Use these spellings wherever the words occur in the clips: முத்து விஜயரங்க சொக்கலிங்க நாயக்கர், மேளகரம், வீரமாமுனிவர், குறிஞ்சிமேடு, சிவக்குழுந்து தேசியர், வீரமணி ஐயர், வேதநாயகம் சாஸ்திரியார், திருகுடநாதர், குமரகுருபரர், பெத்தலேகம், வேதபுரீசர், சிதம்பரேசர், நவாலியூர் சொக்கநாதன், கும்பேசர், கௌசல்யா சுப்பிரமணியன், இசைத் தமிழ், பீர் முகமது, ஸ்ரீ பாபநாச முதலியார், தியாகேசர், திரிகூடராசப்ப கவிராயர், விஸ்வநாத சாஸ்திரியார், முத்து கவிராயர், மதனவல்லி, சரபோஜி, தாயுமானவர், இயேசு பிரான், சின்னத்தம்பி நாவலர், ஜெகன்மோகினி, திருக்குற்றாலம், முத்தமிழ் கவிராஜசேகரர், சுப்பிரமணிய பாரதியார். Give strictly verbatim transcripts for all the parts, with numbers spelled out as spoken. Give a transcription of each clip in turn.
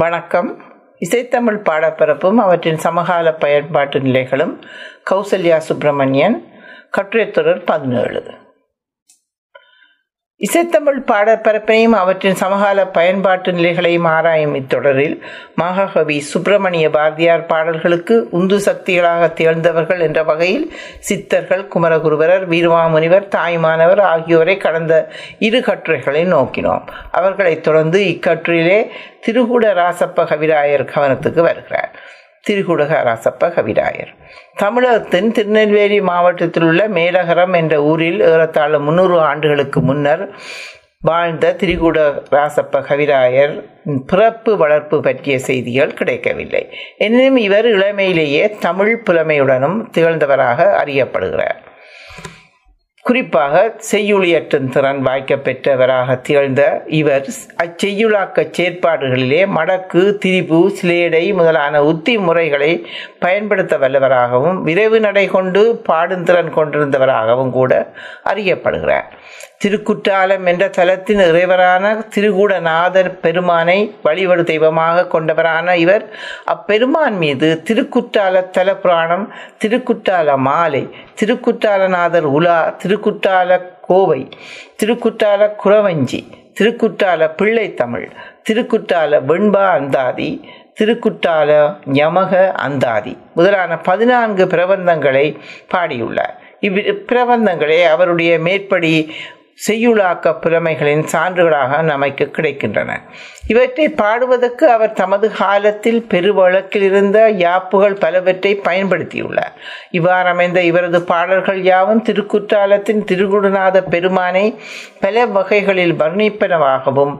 வணக்கம். இசைத்தமிழ் பாடப்பரப்பும் அவற்றின் சமகால பயன்பாட்டு நிலைகளும் கௌசல்யா சுப்பிரமணியன், கட்டுரைத்தொடர் பதினேழு. இசைத்தமிழ் பாடப்பரப்பையும் அவற்றின் சமகால பயன்பாட்டு நிலைகளையும் ஆராயும் இத்தொடரில் மகாகவி சுப்பிரமணிய பாரதியார் பாடல்களுக்கு உந்து சக்திகளாக திகழ்ந்தவர்கள் என்ற வகையில் சித்தர்கள் குமரகுருபரர், வீரமாமுனிவர், தாயுமானவர் ஆகியோரை கடந்த இரு கட்டுரைகளை நோக்கினோம். அவர்களைத் தொடர்ந்து இக்கட்டுரையிலே திரிகூடராசப்ப கவிராயர் கவனத்துக்கு வருகிறார். திரிகூடராசப்ப கவிராயர் தமிழகத்தின் திருநெல்வேலி மாவட்டத்தில் உள்ள மேளகரம் என்ற ஊரில் ஏறத்தாழ முன்னூறு ஆண்டுகளுக்கு முன்னர் வாழ்ந்த திரிகூடராசப்ப கவிராயர் பிறப்பு வளர்ப்பு பற்றிய செய்திகள் கிடைக்கவில்லை. எனினும் இவர் இளமையிலேயே தமிழ் புலமையுடனும் திகழ்ந்தவராக அறியப்படுகிறார். குறிப்பாக செய்யுளியற்றும் திறன் வாய்க்க பெற்றவராக திகழ்ந்த இவர் அச்செய்யுளாக்க செயற்பாடுகளிலே மடக்கு, திரிபு, சிலேடை முதலான உத்தி முறைகளை பயன்படுத்த வல்லவராகவும் விரைவு நடை கொண்டு பாடும் திறன் கொண்டிருந்தவராகவும் கூட அறியப்படுகிறார். திருக்குற்றாலம் என்ற தலத்தின் இறைவரான திருகுடநாதர் பெருமானை வழிபடு தெய்வமாக கொண்டவரான இவர் அப்பெருமான் மீது திருக்குற்றால தல புராணம், திருக்குற்றால மாலை, திருக்குற்றாலநாதர் உலா, திருக்குற்றால கோவை, திருக்குற்றால குறவஞ்சி, திருக்குற்றால பிள்ளை தமிழ், திருக்குற்றால வெண்பா அந்தாதி, திருக்குற்றால யமக அந்தாதி முதலான பதினான்கு பிரபந்தங்களை பாடியுள்ளார். இவ்விப்பிரபந்தங்களே அவருடைய மேற்படி செய்யுளாக்க புலமைகளின் சான்றுகளாக நமக்கு கிடைக்கின்றன. இவற்றை பாடுவதற்கு அவர் தமது காலத்தில் பெருவழக்கில் இருந்த யாப்புகள் பலவற்றை பயன்படுத்தியுள்ளார். இவ்வாறு அமைந்த இவரது பாடல்கள் யாவும் திருக்குற்றாலத்தின் திருகுடநாத பெருமானை பல வகைகளில் வர்ணிப்பனவாகவும்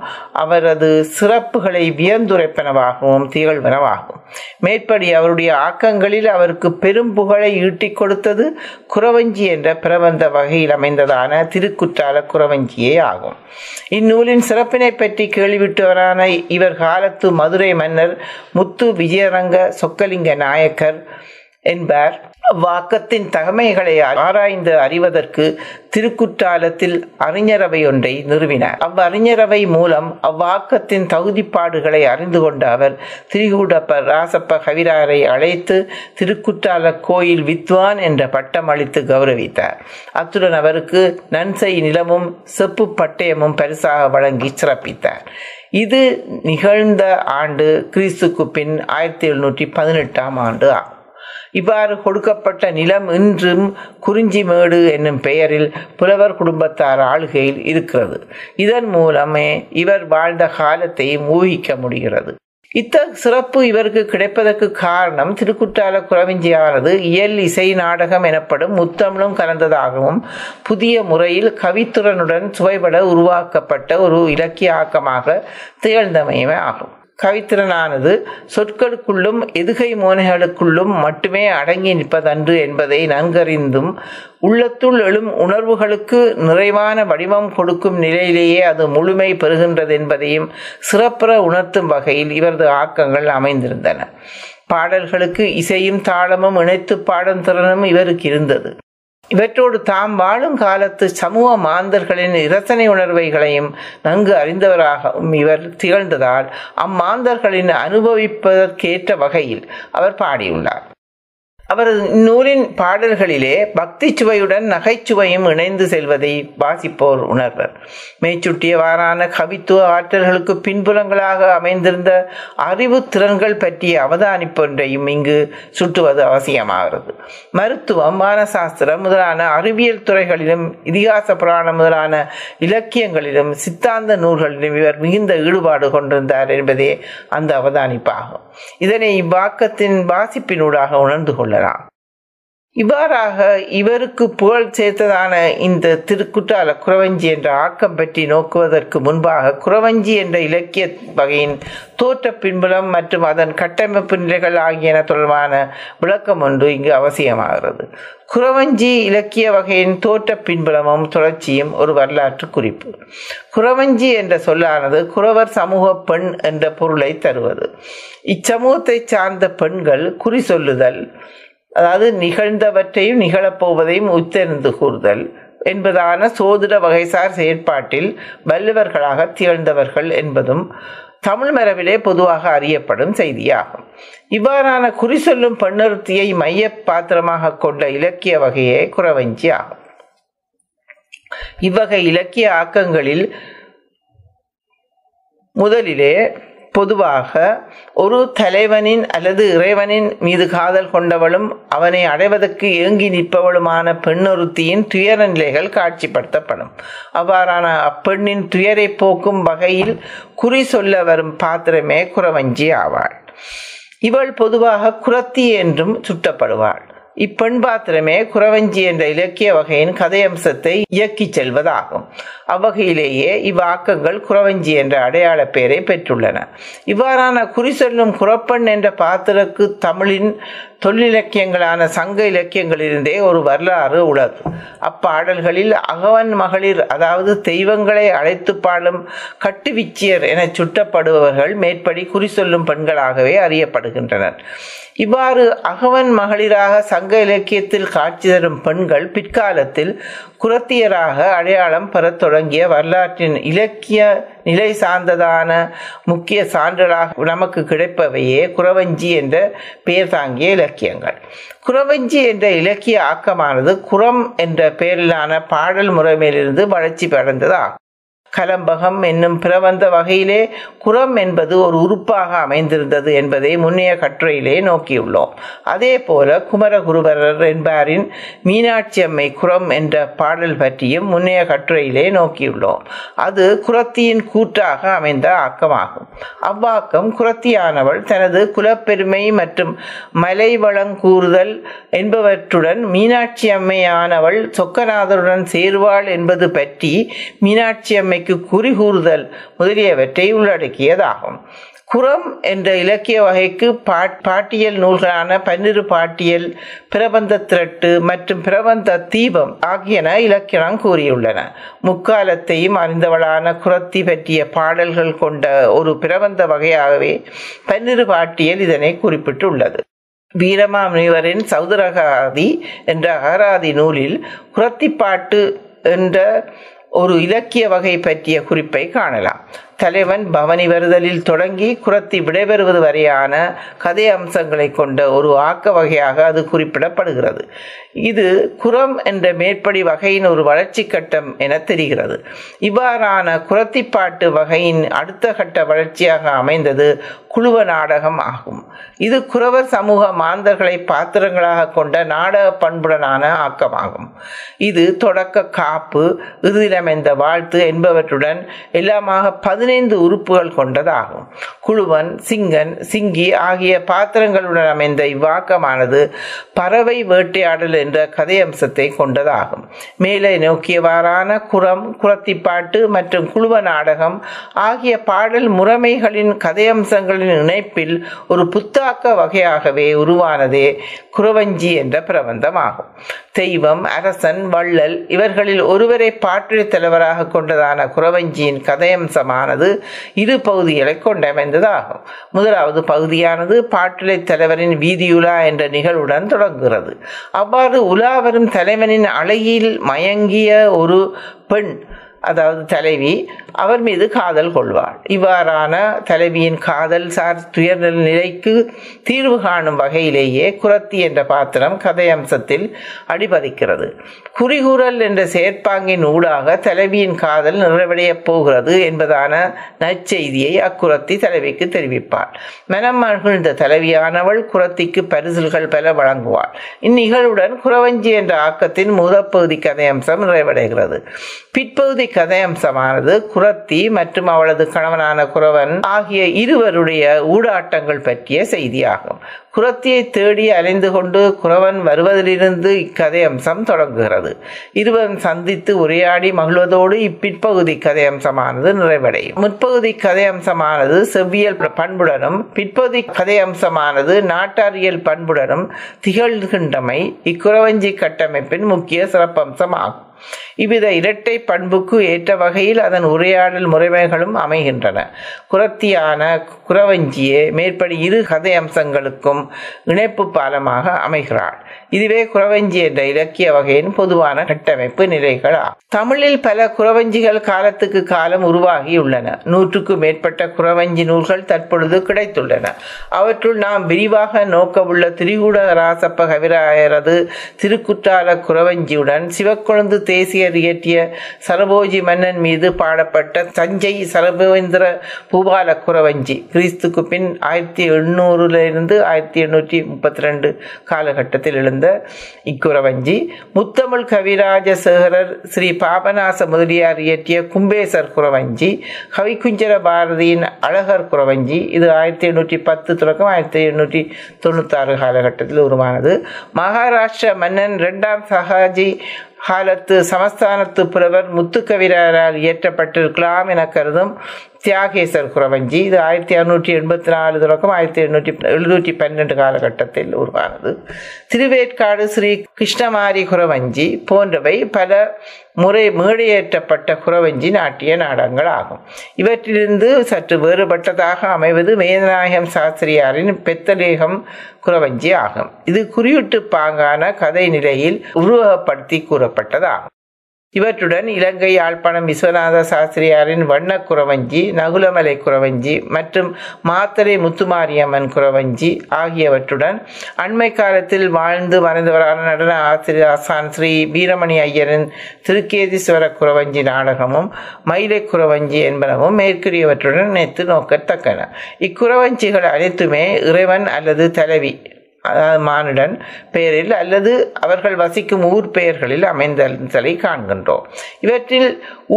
அவரது சிறப்புகளை வியந்துரைப்பனவாகவும் திகழ்வனவாகும். மேற்படி அவருடைய ஆக்கங்களில் அவருக்கு பெரும் புகழை ஈட்டிக் கொடுத்தது குறவஞ்சி என்ற பிரபந்த வகையில் அமைந்ததான திருக்குற்றால குறவஞ்சியே ஆகும். இந்நூலின் சிறப்பினை பற்றி கேள்விவிட்டவரான இவர் காலத்து மதுரை மன்னர் முத்து விஜயரங்க சொக்கலிங்க நாயக்கர் என்பார் வாக்கத்தின் தகமைகளை ஆராய்ந்து அறிவதற்கு திருக்குற்றாலத்தில் அறிஞரவை ஒன்றை நிறுவினார். அவ்வறிஞரவை மூலம் அவ்வாக்கத்தின் தகுதிப்பாடுகளை அறிந்து கொண்ட அவர் திரிகூடராசப்ப கவிராயரை அழைத்து திருக்குற்றால கோயில் வித்வான் என்ற பட்டம் அளித்து கௌரவித்தார். அத்துடன் அவருக்கு நன்சை நிலமும் செப்பு பட்டயமும் பரிசாக வழங்கி சிறப்பித்தார். இது நிகழ்ந்த ஆண்டு கிறிஸ்துக்கு பின் ஆயிரத்தி எழுநூற்றி பதினெட்டாம் ஆண்டு ஆகும். இவ்வாறு கொடுக்கப்பட்ட நிலம் இன்றும் குறிஞ்சிமேடு என்னும் பெயரில் புலவர் குடும்பத்தார் ஆளுகையில் இருக்கிறது. இதன் மூலமே இவர் வாழ்ந்த காலத்தையும் ஊகிக்க முடிகிறது. இத்தகு சிறப்பு இவருக்கு கிடைப்பதற்கு காரணம் திருக்குற்றால குறவஞ்சியானது இயல், இசை, நாடகம் எனப்படும் முத்தமிழும் கலந்ததாகவும் புதிய முறையில் கவித்துறனுடன் சுவைபட உருவாக்கப்பட்ட ஒரு இலக்கிய ஆக்கமாக திகழ்ந்தமையமே ஆகும். கவித்திறனானது சொற்களுக்குள்ளும் எதுகை மோனைகளுக்குள்ளும் மட்டுமே அடங்கி நிற்பதன்று என்பதை நன்கறிந்தும் உள்ளத்துள் எழும் உணர்வுகளுக்கு நிறைவான வடிவம் கொடுக்கும் நிலையிலேயே அது முழுமை பெறுகின்றது என்பதையும் சிறப்புற உணர்த்தும் வகையில் இவரது ஆக்கங்கள் அமைந்திருந்தன. பாடல்களுக்கு இசையும் தாளமும் இணைத்து பாடும் திறனும் இவருக்கு இருந்தது. இவற்றோடு தாம் வாழும் காலத்து சமூக மாந்தர்களின் இரசனை உணர்வைகளையும் நன்கு அறிந்தவராகவும் இவர் திகழ்ந்ததால் அம்மாந்தர்களின் அனுபவிப்பதற்கேற்ற வகையில் அவர் பாடியுள்ளார். அவரது நூலின் பாடல்களிலே பக்தி சுவையுடன் நகைச்சுவையும் இணைந்து செல்வதை வாசிப்போர் உணர்வர். மேச்சுட்டியவாறான கவித்துவ ஆற்றல்களுக்கு பின்புலங்களாக அமைந்திருந்த அறிவு திறன்கள் பற்றிய அவதானிப்பொன்றையும் இங்கு சுட்டுவது அவசியமாகிறது. மருத்துவம், வானசாஸ்திரம் முதலான அறிவியல் துறைகளிலும் இதிகாச புராணம் முதலான இலக்கியங்களிலும் சித்தாந்த நூல்களிலும் இவர் மிகுந்த ஈடுபாடு கொண்டிருந்தார் என்பதே அந்த அவதானிப்பாகும். இதனை இவ்வாக்கத்தின் வாசிப்பினூடாக உணர்ந்து கொள்ள இவ்வாறாக இவருக்கு புகழ் சேர்த்ததான இந்த திருக்குற்றால குறவஞ்சி என்ற ஆக்கம் பற்றி நோக்குவதற்கு முன்பாக குறவஞ்சி என்ற இலக்கிய வகையின் தோற்ற பின்புலம் மற்றும் அதன் கட்டமைப்பு நிலைகள் ஆகியன தொடர்பான விளக்கம் ஒன்று இங்கு அவசியமாகிறது. குறவஞ்சி இலக்கிய வகையின் தோற்ற பின்புலமும் தொடர்ச்சியும் ஒரு வரலாற்று குறிப்பு. குறவஞ்சி என்ற சொல்லானது குறவர் சமூக பெண் என்ற பொருளை தருவது. இச்சமூகத்தை சார்ந்த பெண்கள் குறி சொல்லுதல், அதாவது நிகழ்ந்தவற்றையும் நிகழப்போவதையும் உத்தெரிந்து கூறுதல் என்பதான சோதிட வகைசார் செயற்பாட்டில் வல்லுவர்களாக திகழ்ந்தவர்கள் என்பதும் தமிழ் மரபிலே பொதுவாக அறியப்படும் செய்தியாகும். இவ்வாறான குறி சொல்லும் பெண்ணொருத்தியை மைய பாத்திரமாக கொண்ட இலக்கிய வகையே குறவஞ்சி ஆகும். இவ்வகை இலக்கிய ஆக்கங்களில் முதலிலே பொதுவாக ஒரு தலைவனின் அல்லது இறைவனின் மீது காதல் கொண்டவளும் அவனை அடைவதற்கு ஏங்கி நிற்பவளுமான பெண்ணொருத்தியின் துயர நிலைகள் காட்சிப்படுத்தப்படும். அவ்வாறான அப்பெண்ணின் துயரை போக்கும் வகையில் குறி சொல்ல வரும் பாத்திரமே குறவஞ்சி ஆவாள். இவள் பொதுவாக குறத்தி என்றும் சுட்டப்படுவாள். இப்பெண் பாத்திரமே குறவஞ்சி என்ற இலக்கிய வகையின் கதையம்சத்தை இயக்கி செல்வதாகும். அவ்வகையிலேயே இவ்வாக்கங்கள் குறவஞ்சி என்ற அடையாள பெயரை பெற்றுள்ளன. இவ்வாறான குறி சொல்லும் குறப்பெண் என்ற பாத்திரக்கு தமிழின் தொல்லிலக்கியங்களான சங்க இலக்கியங்களிலிருந்தே ஒரு வரலாறு உலகு. அப்பாடல்களில் அகவன் மகளிர் அதாவது தெய்வங்களை அழைத்து பாடும் கட்டுவிச்சியர் என சுட்டப்படுபவர்கள் மேற்படி குறி சொல்லும் பெண்களாகவே அறியப்படுகின்றனர். இவ்வாறு அகவன் மகளிராக சங்க இலக்கியத்தில் காட்சி தரும் பெண்கள் பிற்காலத்தில் குறத்தியராக அடையாளம் பெற தொடங்கிய வரலாற்றின் இலக்கிய நிலை சார்ந்ததான முக்கிய சான்றுகளாக நமக்கு கிடைப்பவையே குறவஞ்சி என்ற பெயர் தாங்கிய இலக்கியங்கள். குறவஞ்சி என்ற இலக்கிய ஆக்கமானது குறம் என்ற பெயரிலான பாடல் முறைமையிலிருந்து வளர்ச்சி அடைந்ததாகும். கலம்பகம் என்னும் பிரபந்த வகையிலே குறம் என்பது ஒரு உறுப்பாக அமைந்திருந்தது என்பதை முன்னைய கட்டுரையிலே நோக்கியுள்ளோம். அதே போல குமரகுருபரர் என்பாரின் மீனாட்சி அம்மை குறம் என்ற பாடல் பற்றியும் முன்னைய கட்டுரையிலே நோக்கியுள்ளோம். அது குறத்தியின் கூற்றாக அமைந்த ஆக்கமாகும். அவ்வாக்கம் குறத்தியானவள் தனது குலப்பெருமை மற்றும் மலை வளங்கூறுதல் என்பவற்றுடன் மீனாட்சி அம்மையானவள் சொக்கநாதருடன் சேருவாள் என்பது பற்றி மீனாட்சி அம்மை குறிகூறுதல் முதலியவற்றை உள்ளடக்கியதாகும். குறம் என்ற இலக்கிய வகைக்கு பாட்டியல் நூல்களான பன்னிரு பாட்டியல், பிரபந்த திரட்டு மற்றும் பிரபந்த தீபம் ஆகியன இலக்கணம் கூறியுள்ளன. முக்காலத்தையும் அறிந்தவளான குறத்தி பற்றிய பாடல்கள் கொண்ட ஒரு பிரபந்த வகையாகவே பன்னிரு பாட்டியல் இதனை குறிப்பிட்டுள்ளது. வீரமாமுனிவரின் சௌதரகாதி என்ற அகராதி நூலில் குறத்திப்பாட்டு என்ற ஒரு இலக்கிய வகை பற்றிய குறிப்பை காணலாம். தலைவன் பவனி வருதலில் தொடங்கி குறத்தி விடைபெறுவது வரையான கதை அம்சங்களை கொண்ட ஒரு ஆக்க வகையாக அது குறிப்பிடப்படுகிறது. இது குறம் என்ற மேற்படி வகையின் ஒரு வளர்ச்சி கட்டம் என தெரிகிறது. இவ்வாறான குறத்திப்பாட்டு வகையின் அடுத்த கட்ட வளர்ச்சியாக அமைந்தது குழுவ நாடகம் ஆகும். இது குறவர் சமூக மாந்தர்களை பாத்திரங்களாக கொண்ட நாடக பண்புடனான ஆக்கமாகும். இது தொடக்க காப்பு, இறுதியமைந்த வாழ்த்து என்பவற்றுடன் எல்லாமாக பதினெட்டு பதினைந்து உறுப்புகள் கொண்டதாகும். குழுவன், சிங்கன், சிங்கி ஆகிய பாத்திரங்களுடன் அமைந்த இவ்வாக்கமானது பறவை வேட்டையாடல் என்ற கதையம்சத்தை கொண்டதாகும். மேலே நோக்கியவாறான குறம், குறத்திப்பாட்டு மற்றும் குழுவ நாடகம் ஆகிய பாடல் முறைமைகளின் கதையம்சங்களின் இணைப்பில் ஒரு புத்தாக்க வகையாகவே உருவானதே குறவஞ்சி என்ற பிரபந்தமாகும். தெய்வம், அரசன், வள்ளல் இவர்களில் ஒருவரை பாட்டுரை தலைவராக கொண்டதான குறவஞ்சியின் கதையம்சமானது இரு பகுதிகளை கொண்டமைந்ததாகும். முதலாவது பகுதியானது பாட்டுளை தலைவரின் வீதியுலா என்ற நிகழ்வுடன் தொடங்குகிறது. அவ்வாறு உலாவரும் தலைவனின் அழகில் மயங்கிய ஒரு பெண் அதாவது தலைவி அவர் மீது காதல் கொள்வாள். இவ்வாறான தலைவியின் காதல் சார் துயர் நிலைக்கு தீர்வு காணும் வகையிலேயே குறத்தி என்ற பாத்திரம் கதையம்சத்தில் அடிபதிக்கிறது. குறிகூறல் என்ற செயற்பாங்கின் ஊடாக தலைவியின் காதல் நிறைவடையப் போகிறது என்பதான நற்செய்தியை அக்குறத்தி தலைவிக்கு தெரிவிப்பாள். மனம் மகிழ்ந்த தலைவியானவள் குறத்திக்கு பரிசில்கள் பெற வழங்குவாள். இந்நிகழ்வுடன் குறவஞ்சி என்ற ஆக்கத்தின் முதற்பகுதி கதையம்சம் நிறைவடைகிறது. பிற்பகுதி கதையம்சமானது குறத்தி மற்றும் அவளது கணவனான குறவன் ஆகிய இருவருடைய ஊடாட்டங்கள் பற்றிய செய்தியாகும். குறத்தியை தேடி அலைந்து கொண்டு குறவன் வருவதிலிருந்து இக்கதையம்சம் தொடங்குகிறது. இருவரும் சந்தித்து உரையாடி மகிழ்வதோடு இப்பிற்பகுதி கதையம்சமானது நிறைவடையும். முற்பகுதி கதையம்சமானது செவ்வியல் பண்புடனும் பிற்பகுதி கதையம்சமானது நாட்டாரியல் பண்புடனும் திகழ்கின்றமை இக்குறவஞ்சி கட்டமைப்பின் முக்கிய சிறப்பம்சமாகும். இவ்வித இரட்டை பண்புக்கு ஏற்ற வகையில் அதன் உரையாடல் முறைமைகளும் அமைகின்றன. குரத்தியான குறவஞ்சியே மேற்படி இரு கதை அம்சங்களுக்கும் இணைப்பு பாலமாக அமைகிறாள். இதுவே குறவஞ்சி என்ற இலக்கிய வகையின் பொதுவான கட்டமைப்பு நிலைகள் ஆகும். தமிழில் பல குறவஞ்சிகள் காலத்துக்கு காலம் உருவாகியுள்ளன. நூற்றுக்கும் மேற்பட்ட குறவஞ்சி நூல்கள் தற்பொழுது கிடைத்துள்ளன. அவற்றுள் நாம் விரிவாக நோக்கவுள்ள திரிகூடராசப்ப கவிராயரது திருக்குற்றால குறவஞ்சியுடன் சிவக்குழுந்து தேசியர் இயற்றிய சரபோஜி மன்னன் மீது பாடப்பட்ட தஞ்சை சரபேந்திர பூபால குறவஞ்சி கிறிஸ்துக்கு பின் ஆயிரத்தி எண்ணூறிலிருந்து ஆயிரத்தி எண்ணூற்றி முப்பத்தி ரெண்டு காலகட்டத்தில் எழுந்த இக்குறவஞ்சி முத்தமிழ் கவிராஜசேகரர் ஸ்ரீ பாபநாச முதலியார் இயற்றிய கும்பேசர் குறவஞ்சி, கவிக்குஞ்சர பாரதியின் அழகர் குறவஞ்சி, இது ஆயிரத்தி எண்ணூற்றி பத்து தொடக்கம் ஆயிரத்தி எண்ணூற்றி தொண்ணூற்றி ஆறு காலகட்டத்தில் உருவானது. மகாராஷ்டிர மன்னன் இரண்டாம் சகாஜி காலத்து சமஸ்தானத்து புலவர் முத்து கவிராயரால் இயற்றப்பட்டிருக்கலாம் என கருதும் தியாகேசர் குறவஞ்சி, இது ஆயிரத்தி அறுநூற்றி எண்பத்தி நாலு தொடக்கம் ஆயிரத்தி எண்ணூற்றி எழுநூற்றி பன்னெண்டு காலகட்டத்தில் உருவானது. திருவேற்காடு ஸ்ரீ கிருஷ்ணமாரி குறவஞ்சி போன்றவை பல முறை மேடையேற்றப்பட்ட குறவஞ்சி நாட்டிய நாடகங்கள் ஆகும். இவற்றிலிருந்து சற்று வேறுபட்டதாக அமைவது வேதநாயகம் சாஸ்திரியாரின் பெத்தலேகம் குறவஞ்சி ஆகும். இது குறியுட்டு பாங்கான கதை நிலையில் உருவகப்படுத்தி கூறப்பட்டதாகும். இவற்றுடன் இலங்கை யாழ்ப்பாணம் விஸ்வநாத சாஸ்திரியாரின் வண்ண குறவஞ்சி, நகுலமலை குறவஞ்சி மற்றும் மாத்தரை முத்துமாரியம்மன் குறவஞ்சி ஆகியவற்றுடன் அண்மை காலத்தில் வாழ்ந்து மறைந்தவரான நடன ஆசிரியர் ஆசான் ஸ்ரீ வீரமணி ஐயரின் திருக்கேதீஸ்வர குறவஞ்சி நாடகமும் மயிலை குறவஞ்சி என்பனவும் மேற்கூறியவற்றுடன் இணைத்து நோக்கத்தக்கன. இக்குறவஞ்சிகள் அனைத்துமே இறைவன் அல்லது தலைவி மானுடன் பெயரில் அல்லது அவர்கள் வசிக்கும் ஊர் பெயர்களில் அமைந்தலை காண்கின்றோம். இவற்றில்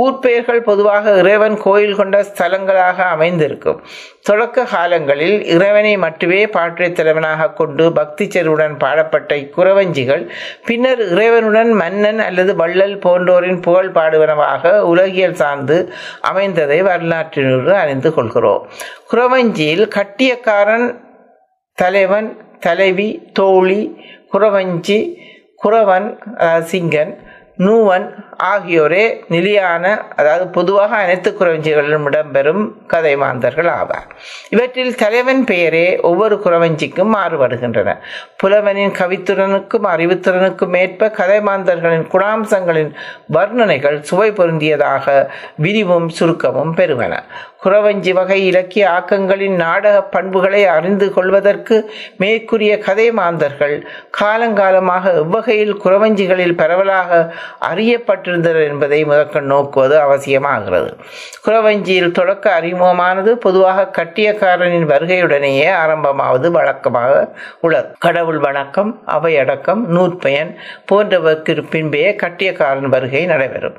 ஊர் பெயர்கள் பொதுவாக இறைவன் கோயில் கொண்ட ஸ்தலங்களாக அமைந்திருக்கும். தொடக்க காலங்களில் இறைவனை மட்டுமே பாற்றை தலைவனாக கொண்டு பக்தி செருவுடன் பாடப்பட்ட இக்குறவஞ்சிகள் பின்னர் இறைவனுடன் மன்னன் அல்லது வள்ளல் போன்றோரின் புகழ் பாடுவனவாக உலகியல் சார்ந்து அமைந்ததை வரலாற்றினூர் அறிந்து கொள்கிறோம். குறவஞ்சியில் கட்டியக்காரன், தலைவன், தலைவி, தோழி, குறவஞ்சி, குறவன் சிங்கன், நூவன் ஆகியோரே நிலையான, அதாவது பொதுவாக அனைத்து குறவஞ்சிகளிலும் இடம்பெறும் கதை மாந்தர்கள் ஆவார். இவற்றில் தலைவன் பெயரே ஒவ்வொரு குறவஞ்சிக்கும் மாறுபடுகின்றன. புலவனின் கவித்துறனுக்கும் அறிவுத்திறனுக்கும் ஏற்ப கதை மாந்தர்களின் குணாம்சங்களின் வர்ணனைகள் சுவை பொருந்தியதாக விரிவும் சுருக்கமும் பெறுவன. குறவஞ்சி வகை இலக்கிய ஆக்கங்களின் நாடக பண்புகளை அறிந்து கொள்வதற்கு மேற்கூறிய கதை மாந்தர்கள் காலங்காலமாக எவ்வகையில் குறவஞ்சிகளில் பரவலாக அறியப்பட்டிருந்தது என்பதை முதற்கண் நோக்குவது அவசியமாகிறது. குறவஞ்சியில் தொடக்க அறிமுகமானது பொதுவாக கட்டியக்காரனின் வருகையுடனேயே ஆரம்பமாவது வழக்கமாக உள்ளது. கடவுள் வணக்கம், அவையடக்கம், நூற்பயன் போன்றவற்கு பின்பே கட்டியக்காரன் வருகை நடைபெறும்.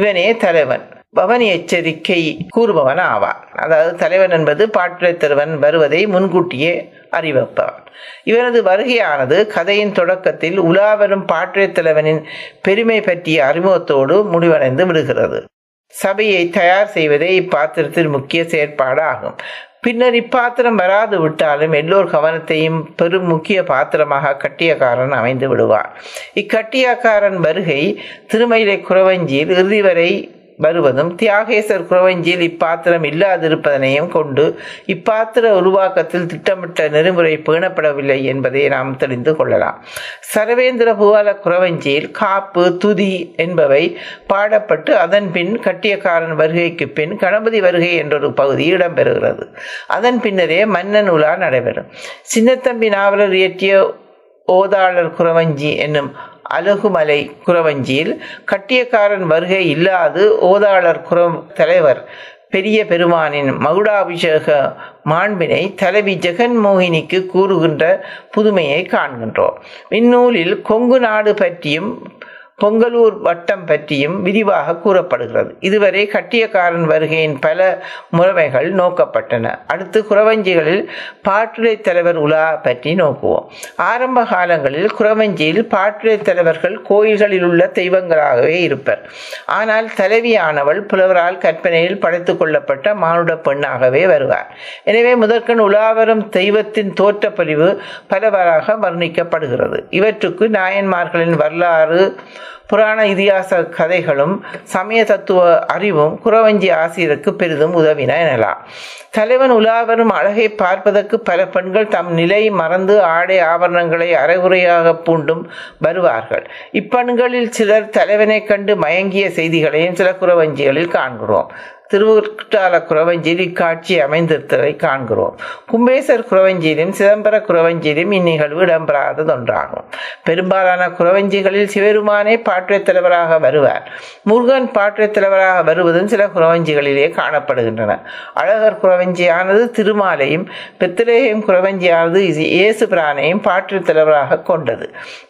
இவனே தலைவன், பவனி எச்சரிக்கை கூறுபவன் ஆவான். அதாவது தலைவன் என்பது பாட்டுத் தலைவன் வருவதை முன்கூட்டியே அறிவிப்பவன். இவனது வருகையானது கதையின் தொடக்கத்தில் உலாவரும் பாட்டுத் தலைவனின் பெருமை பற்றிய அறிமுகத்தோடு முடிவடைந்து விடுகிறது. சபையை தயார் செய்வதே இப்பாத்திரத்தின் முக்கிய செயற்பாடு ஆகும். பின்னர் இப்பாத்திரம் வராது விட்டாலும் எல்லோர் கவனத்தையும் பெரும் முக்கிய பாத்திரமாக கட்டியக்காரன் அமைந்து விடுவான். இக்கட்டியக்காரன் வருகை திருமயிலை குறவஞ்சியில் இறுதி வரை வருவதும் தியாகேசர் குறவஞ்சியில் இப்பாத்திரம் இல்லாதிருப்பதனையும் கொண்டு இப்பாத்திர உருவாக்கத்தில் திட்டமிட்ட நெறிமுறை பேணப்படவில்லை என்பதை நாம் தெரிந்து கொள்ளலாம். சரவேந்திர பூபால குறவஞ்சியில் காப்பு, துதி என்பவை பாடப்பட்டு அதன் பின் கட்டியக்காரன் வருகைக்கு பின் கணபதி வருகை என்றொரு பகுதி இடம்பெறுகிறது. அதன் பின்னரே மன்னன் உலா நடைபெறும். சின்னத்தம்பி நாவலர் இயற்றிய ஓதாளர் குறவஞ்சி என்னும் அழகுமலை குறவஞ்சியில் கட்டியக்காரன் வருகை இல்லாது ஓதாளர் குற தலைவர் பெரிய பெருமானின் மகுடாபிஷேக மாண்பினை தலைவி ஜெகன்மோகினிக்கு கூறுகின்ற புதுமையை காண்கின்றோம். இந்நூலில் கொங்கு நாடு பற்றியும் பொங்கலூர் வட்டம் பற்றியும் விரிவாக கூறப்படுகிறது. இதுவரை கட்டியக்காரன் வருகையின் பல முறைமைகள் நோக்கப்பட்டன. அடுத்து குறவஞ்சிகளில் பாட்டுடை தலைவர் உலா பற்றி நோக்குவோம். ஆரம்ப காலங்களில் குறவஞ்சியில் பாட்டுடை தலைவர்கள் கோயில்களில் உள்ள தெய்வங்களாகவே இருப்பர். ஆனால் தலைவியானவள் புலவரால் கற்பனையில் படைத்து கொள்ளப்பட்ட மானுட பெண்ணாகவே வருவார். எனவே முதற்கண் உலாவரும் தெய்வத்தின் தோற்றப்பொழிவு பலவாறாக வர்ணிக்கப்படுகிறது. இவற்றுக்கு நாயன்மார்களின் வரலாறு புராண இதிகாச கதைகளும் சமய தத்துவ அறிவும் குறவஞ்சி ஆசிரியருக்கு பெரிதும் உதவின எனலாம். தலைவன் உலாவரும் அழகை பார்ப்பதற்கு பல பெண்கள் தம் நிலை மறந்து ஆடை ஆபரணங்களை அரைகுறையாக பூண்டும் வருவார்கள். இப்பெண்களில் சிலர் தலைவனை கண்டு மயங்கிய செய்திகளையும் சில குறவஞ்சிகளில் காண்கிறோம். திருக்குற்றால குறவஞ்சியில் இக்காட்சி அமைந்திருத்தலை காண்கிறோம். கும்பேசர் குறவஞ்சியிலும் சிதம்பர குறவஞ்சியிலும் இந்நிகழ்வு இடம்பெறாததொன்றாகும். பெரும்பாலான குறவஞ்சிகளில் சிவருமானே பாட்டுத் தலைவராக வருவார். முருகன் பாட்டுத் தலைவராக வருவதும் சில குறவஞ்சிகளிலே காணப்படுகின்றன. அழகர் குறவஞ்சியானது திருமாலையும், பெத்திலேயம் குறவஞ்சியானது இயேசு பிரானையும் பாட்டுத் தலைவராக கொண்டது.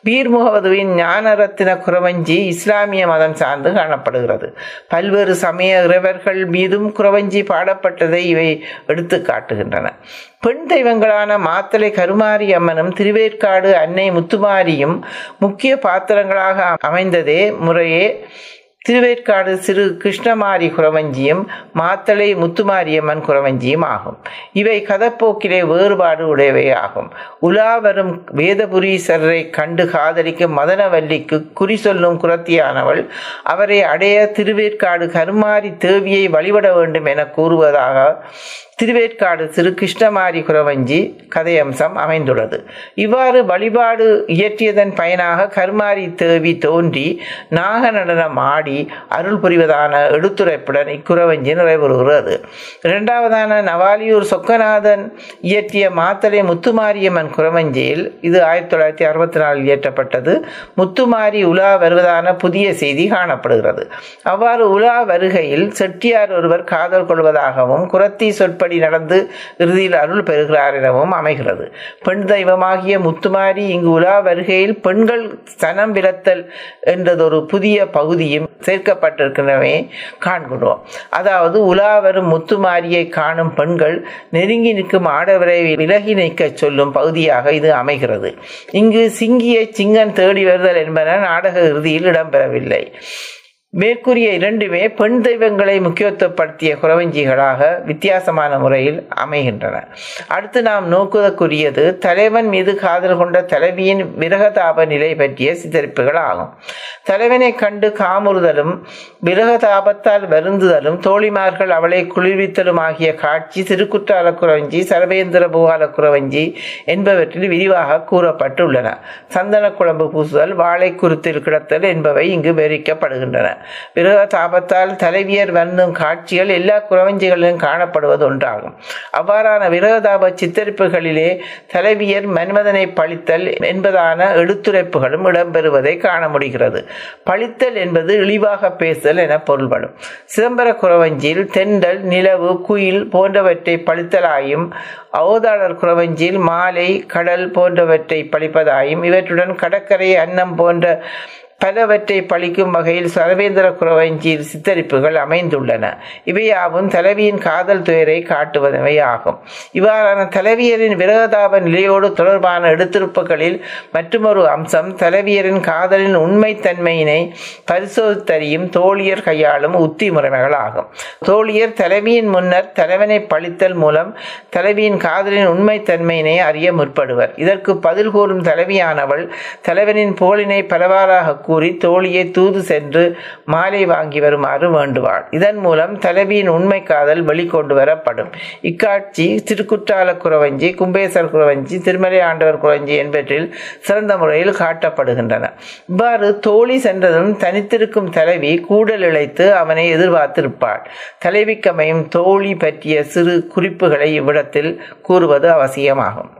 பீர் முகமதுவின் ஞானரத்தின குறவஞ்சி இஸ்லாமிய மதம் சார்ந்து காணப்படுகிறது. பல்வேறு சமய இறைவர்கள் மீதும் குறவஞ்சி பாடப்பட்டதை இவை எடுத்து காட்டுகின்றன. பெண் தெய்வங்களான மாத்தலை கருமாரி அம்மனும் திருவேற்காடு அன்னை முத்துமாரியும் முக்கிய பாத்திரங்களாக அமைந்ததே முறையே திருவேற்காடு சிறு கிருஷ்ணமாரி குறவஞ்சியும் மாத்தளை முத்துமாரியம்மன் குறவஞ்சியும் ஆகும். இவை கதப்போக்கிலே வேறுபாடு உடையவை ஆகும். உலாவரும் வேதபுரீசரை கண்டு காதலிக்கும் மதனவல்லிக்கு குறி சொல்லும் குறத்தியானவள் அவரை அடைய திருவேற்காடு கருமாரி தேவியை வழிபட வேண்டும் என கூறுவதாக திருவேற்காடு சிறு கிருஷ்ணமாரி குறவஞ்சி கதையம்சம் அமைந்துள்ளது. இவ்வாறு வழிபாடு இயற்றியதன் பயனாக கருமாரி தேவி தோன்றி நாக நடனம் ஆடி அருள் புரிவதான எடுத்துரைப்புடன் இக்குறவஞ்சி நிறைவுறுகிறது. இரண்டாவதான நவாலியூர் சொக்கநாதன் இயற்றிய மாத்தலை முத்துமாரியம்மன் குறவஞ்சியில், இது ஆயிரத்தி தொள்ளாயிரத்தி அறுபத்தி நாலில் இயற்றப்பட்டது, முத்துமாரி உலா வருவதான புதிய செய்தி காணப்படுகிறது. அவ்வாறு உலா வருகையில் செட்டியார் ஒருவர் காதல் கொள்வதாகவும் குறத்தி சொற்ப நடந்து இறுதியில் அருள் பெறுகிறார் எனவும் அமைகிறது. பெண் தெய்வமாகிய முத்துமாரி இங்கு உலா வருகையில் பெண்கள் சனம் விலத்தல் என்றதொரு புதிய பகுதியும் சேர்க்கப்பட்டிருக்கின்றன காண்கிறோம். அதாவது உலா வரும் முத்துமாரியை காணும் பெண்கள் நெருங்கி நிற்கும் ஆடவரை விலகி நிற்க சொல்லும் பகுதியாக இது அமைகிறது. இங்கு சிங்கியை சிங்கன் தேடி வருதல் என்பன நாடக இறுதியில் இடம்பெறவில்லை. மேற்கூறிய இரண்டுமே பெண் தெய்வங்களை முக்கியத்துவப்படுத்திய குறவஞ்சிகளாக வித்தியாசமான முறையில் அமைகின்றன. அடுத்து நாம் நோக்குவதற்குரியது தலைவன் மீது காதல் கொண்ட தலைவியின் விரகதாப நிலை பற்றிய சித்தரிப்புகள் ஆகும். தலைவனை கண்டு காமுறுதலும் விரகதாபத்தால் வருந்துதலும் தோழிமார்கள் அவளை குளிர்வித்தலும் ஆகிய காட்சி திருக்குற்றால குறவஞ்சி, சரபேந்திர பூகால குறவஞ்சி என்பவற்றில் விரிவாக கூறப்பட்டுள்ளன. சந்தன குழம்பு பூசுதல், வாழை குருத்தில் கிடத்தல் என்பவை இங்கு விவரிக்கப்படுகின்றன. விரக தாபத்தால் தலைவியர் வந்தும் காட்சிகள் எல்லா குறவஞ்சிகளிலும் காணப்படுவது ஒன்றாகும். அவ்வாறான விரகதாப சித்தரிப்புகளிலே தலைவியர் மன்மதனை பழித்தல் என்பதான எடுத்துரைப்புகளும் இடம்பெறுவதை காண முடிகிறது. பழித்தல் என்பது இழிவாக பேசல் என பொருள்படும். சிதம்பர குறவஞ்சியில் தெண்டல், நிலவு, குயில் போன்றவற்றை பழித்தலாயும், அவோதாளர் குறவஞ்சியில் மாலை, கடல் போன்றவற்றை பழிப்பதாயும், இவற்றுடன் கடற்கரை, அன்னம் போன்ற பலவற்றை பழிக்கும் வகையில் சரவேந்திர குறவஞ்சியில் சித்தரிப்புகள் அமைந்துள்ளன. இவையாவும் தலைவியின் காதல் துயரை காட்டுவதவை ஆகும். இவ்வாறான தலைவியரின் விரகதாப நிலையோடு தொடர்பான எடுத்திருப்புகளில் மற்றொரு அம்சம் தலைவியரின் காதலின் உண்மைத்தன்மையினை பரிசோதித்தறியும் தோழியர் கையாளும் உத்தி முறைமைகள் ஆகும். தோழியர் தலைவியின் முன்னர் தலைவனை பழித்தல் மூலம் தலைவியின் காதலின் உண்மைத்தன்மையினை அறிய முற்படுவர். இதற்கு பதில் கூறும் தலைவியானவள் தலைவனின் புகழினை பலவாறாக கூறி தோழியை தூது சென்று மாலை வாங்கி வருமாறு வேண்டுவாள். இதன் மூலம் தலைவியின் உண்மை காதல் வெளிக்கொண்டு வரப்படும். இக்காட்சி திருக்குற்றால குறவஞ்சி, கும்பேசர் குறவஞ்சி, திருமலை ஆண்டவர் குறவஞ்சி என்பவற்றில் சிறந்த முறையில் காட்டப்படுகின்றன. இவ்வாறு தோழி சென்றதும் தனித்திருக்கும் தலைவி கூடல் இழைத்து அவனை எதிர்பார்த்திருப்பாள். தலைவிக்கமையும் தோழி பற்றிய சிறு குறிப்புகளை இவ்விடத்தில் கூறுவது அவசியமாகும்.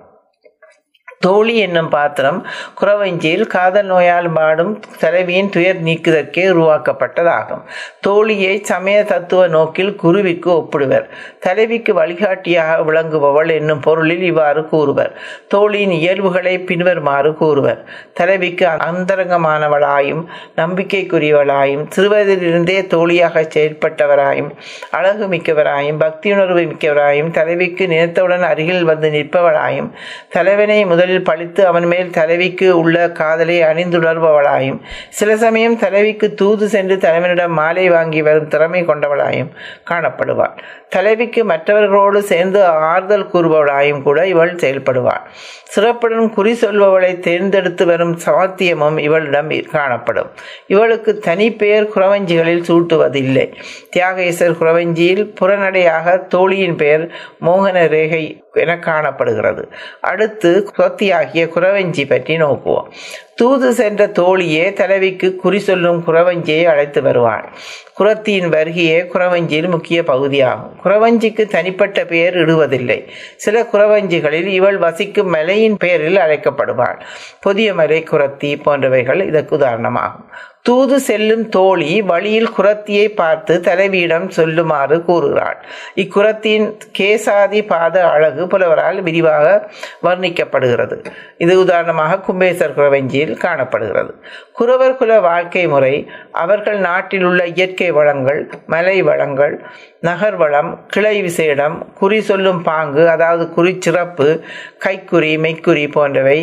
தோழி என்னும் பாத்திரம் குறவஞ்சியில் காதல் நோயால் பாடும் தலைவியின் துயர் நீக்குதற்கே உருவாக்கப்பட்டதாகும். தோழியை சமய தத்துவ நோக்கில் குருவிக்கு ஒப்பிடுவர். தலைவிக்கு வழிகாட்டியாக விளங்குபவள் என்னும் பொருளில் இவ்வாறு கூறுவர். தோழியின் இயல்புகளை பின்வருமாறு கூறுவர். தலைவிக்கு அந்தரங்கமானவளாயும் நம்பிக்கைக்குரியவளாயும் சிறுவயதிலிருந்தே தோழியாக செயற்பட்டவராயும் அழகுமிக்கவராயும் பக்தியுணர்வு மிக்கவராயும் தலைவிக்கு நினைத்தவுடன் அருகில் வந்து நிற்பவளாயும் தலைவனை முதல் பழித்து அவன் மேல் தலைவிக்கு உள்ள காதலை அணிந்துணர்பவளாயும் சில சமயம் தலைவிக்கு தூது சென்று தலைவனிடம் மாலை வாங்கி வரும் திறமை கொண்டவளாயும் காணப்படுவாள். தலைவிக்கு மற்றவர்களோடு சேர்ந்து ஆறுதல் கூறுபவளாயும் கூட இவள் செயல்படுவாள். சிறப்புடன் குறி சொல்பவளை தேர்ந்தெடுத்து வரும் சாத்தியமும் இவளிடம் காணப்படும். இவளுக்கு தனிப்பெயர் குறவஞ்சிகளில் சூட்டுவதில்லை. தியாகேசர் குறவஞ்சியில் புறநடையாக தோழியின் பெயர் மோகன ரேகை என காணப்படுகிறது. அடுத்து சொத்தியாகிய குறவஞ்சி பற்றி நோக்குவோம். தூது சென்ற தோழியே தலைவிக்கு குறி சொல்லும் குறவஞ்சியை அழைத்து வருவாள். குறத்தியின் வருகையே குறவஞ்சியில் முக்கிய பகுதியாகும். குறவஞ்சிக்கு தனிப்பட்ட பெயர் இடுவதில்லை. சில குறவஞ்சிகளில் இவள் வசிக்கும் மலையின் பெயரில் அழைக்கப்படுவாள். புதிய மலை, குறத்தி போன்றவைகள் இதற்கு உதாரணமாகும். தூது செல்லும் தோழி வழியில் குறத்தியை பார்த்து தலைவியிடம் சொல்லுமாறு கூறுகிறாள். இக்குறத்தின் கேசாதி பாத அழகு புலவரால் விரிவாக வர்ணிக்கப்படுகிறது. இது உதாரணமாக கும்பேசர் குறவஞ்சியில் காணப்படுகிறது. குறவர் குல வாழ்க்கை முறை, அவர்கள் நாட்டில் உள்ள இயற்கை வளங்கள், மலை வளங்கள், நகர்வளம், கிளை விசேடம், குறி சொல்லும் பாங்கு அதாவது குறிச்சிறப்பு, கைக்குறி, மெய்க்குறி போன்றவை,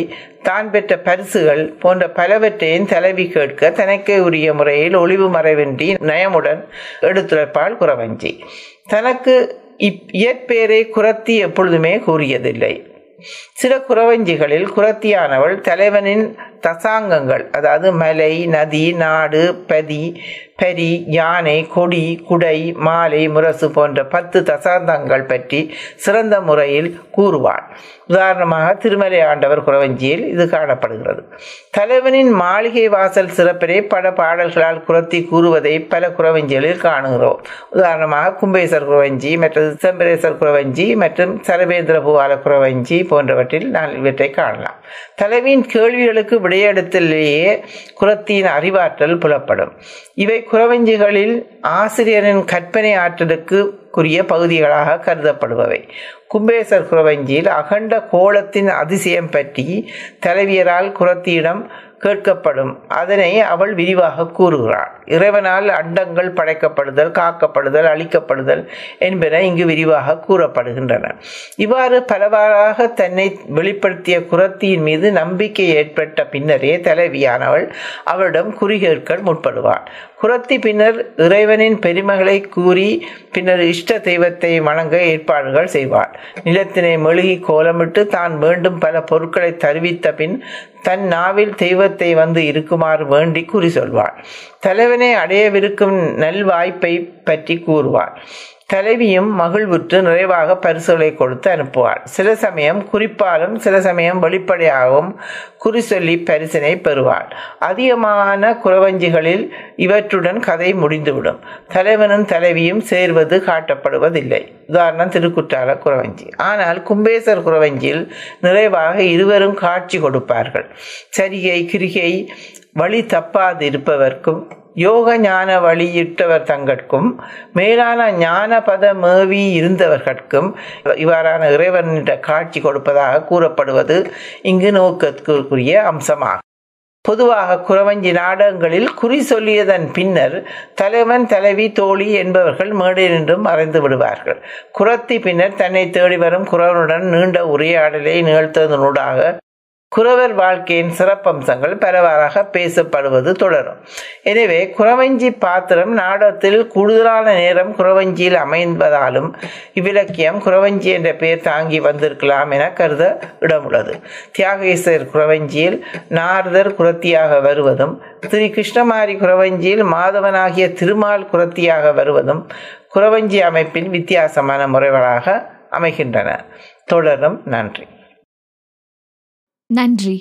தான் பெற்ற பரிசுகள் போன்ற பலவற்றையும் தலைவி கேட்க தனக்கே உரிய முறையில் ஒளிவு மறைவின்றி நயமுடன் எடுத்துரைப்பாள் குறவஞ்சி. தனக்கு இயற்பெயரை குறத்தி எப்பொழுதுமே கூறியதில்லை. சில குறவஞ்சிகளில் குறத்தியானவள் தலைவனின் தசாங்கங்கள் அதாவது மலை, நதி, நாடு, பதி, பரி, யானை, கொடி, குடை, மாலை, முரசு போன்ற பத்து தசாந்தங்கள் பற்றி சிறந்த முறையில் கூறுவாள். உதாரணமாக திருமலை ஆண்டவர் குறவஞ்சியில் இது காணப்படுகிறது. தலைவனின் மாளிகை வாசல் சிறப்பிலே பல பாடல்களால் குறத்தி கூறுவதை பல குறவஞ்சிகளில் காணுகிறோம். உதாரணமாக கும்பேசர் குறவஞ்சி, மற்றது சிதம்பரேசர் குறவஞ்சி மற்றும் சரபேந்திர பூவால குறவஞ்சி போன்றவற்றில் நான் இவற்றை காணலாம். தலைவியின் கேள்விகளுக்கு விடையெடுத்திலேயே குறத்தியின் அறிவாற்றல் புலப்படும். இவை குறவஞ்சிகளில் ஆசிரியரின் கற்பனை ஆற்றலுக்குரிய பகுதிகளாக கருதப்படுபவை. கும்பேசர் குறவஞ்சியில் அகண்ட கோலத்தின் அதிசயம் பற்றி தலைவியரால் குறத்தியிடம் கேட்கப்படும். அதனை அவள் விரிவாக கூறுகிறாள். இறைவனால் அண்டங்கள் படைக்கப்படுதல், காக்கப்படுதல், அழிக்கப்படுதல் என்பன இங்கு விரிவாக கூறப்படுகின்றன. இவ்வாறு பலவாறாக தன்னை வெளிப்படுத்திய குறத்தியின் மீது நம்பிக்கை ஏற்பட்ட பின்னரே தலைவியானவள் அவளிடம் குறிகேற்க முற்படுவாள். குறத்தி பின்னர் இறைவனின் பெருமைகளை கூறி பின்னர் இஷ்ட தெய்வத்தை வணங்க ஏற்பாடுகள் செய்வாள். நிலத்தினை மெழுகி கோலமிட்டு தான் மீண்டும் பல பொருட்களை தருவித்த பின் தன் நாவில் தெய்வத்தை வந்து இருக்குமாறு வேண்டி குறி சொல்வாள். தலைவனை அடையவிருக்கும் நல்வாய்ப்பை பற்றி கூறுவாள். தலைவியும் மகிழ்வுற்று நிறைவாக பரிசுகளை கொடுத்து அனுப்புவாள். சில சமயம் குறிப்பாலும் சில சமயம் வெளிப்படையாகவும் குறி சொல்லி பரிசினை பெறுவாள். அதிகமான குறவஞ்சிகளில் இவற்றுடன் கதை முடிந்துவிடும். தலைவனும் தலைவியும் சேர்வது காட்டப்படுவதில்லை. உதாரணம் திருக்குற்றால குறவஞ்சி. ஆனால் கும்பேசர் குறவஞ்சியில் நிறைவாக இருவரும் காட்சி கொடுப்பார்கள். சரிகை கிரிகை வழி தப்பாது இருப்பவர்க்கும் யோக ஞான வழியிட்டவர் தங்கட்கும் மேலான ஞான பத மேவி இருந்தவர்கட்கும் இவ்வாறான இறைவனிட காட்சி கொடுப்பதாக கூறப்படுவது இங்கு நோக்கத்திற்குரிய அம்சமாகும். பொதுவாக குறவஞ்சி நாடகங்களில் குறி சொல்லியதன் பின்னர் தலைவன், தலைவி, தோழி என்பவர்கள் மேடை நின்றும் மறைந்து விடுவார்கள். குறத்தி பின்னர் தன்னை தேடி வரும் குறவனுடன் நீண்ட உரையாடலை நிகழ்த்ததனூடாக குறவர் வாழ்க்கையின் சிறப்பம்சங்கள் பரவாறாக பேசப்படுவது தொடரும். எனவே குறவஞ்சி பாத்திரம் நாடகத்தில் கூடுதலான நேரம் குறவஞ்சியில் அமைந்ததாலும் இவ்விலக்கியம் குறவஞ்சி என்ற பெயர் தாங்கி வந்திருக்கலாம் என கருத இடமுள்ளது. தியாகேசர் குறவஞ்சியில் நாரதர் குறத்தியாக வருவதும், திரு கிருஷ்ணமாரி குறவஞ்சியில் மாதவனாகிய திருமால் குறத்தியாக வருவதும் குறவஞ்சி அமைப்பின் வித்தியாசமான முறைகளாக அமைகின்றன. தொடரும். நன்றி. நன்றி.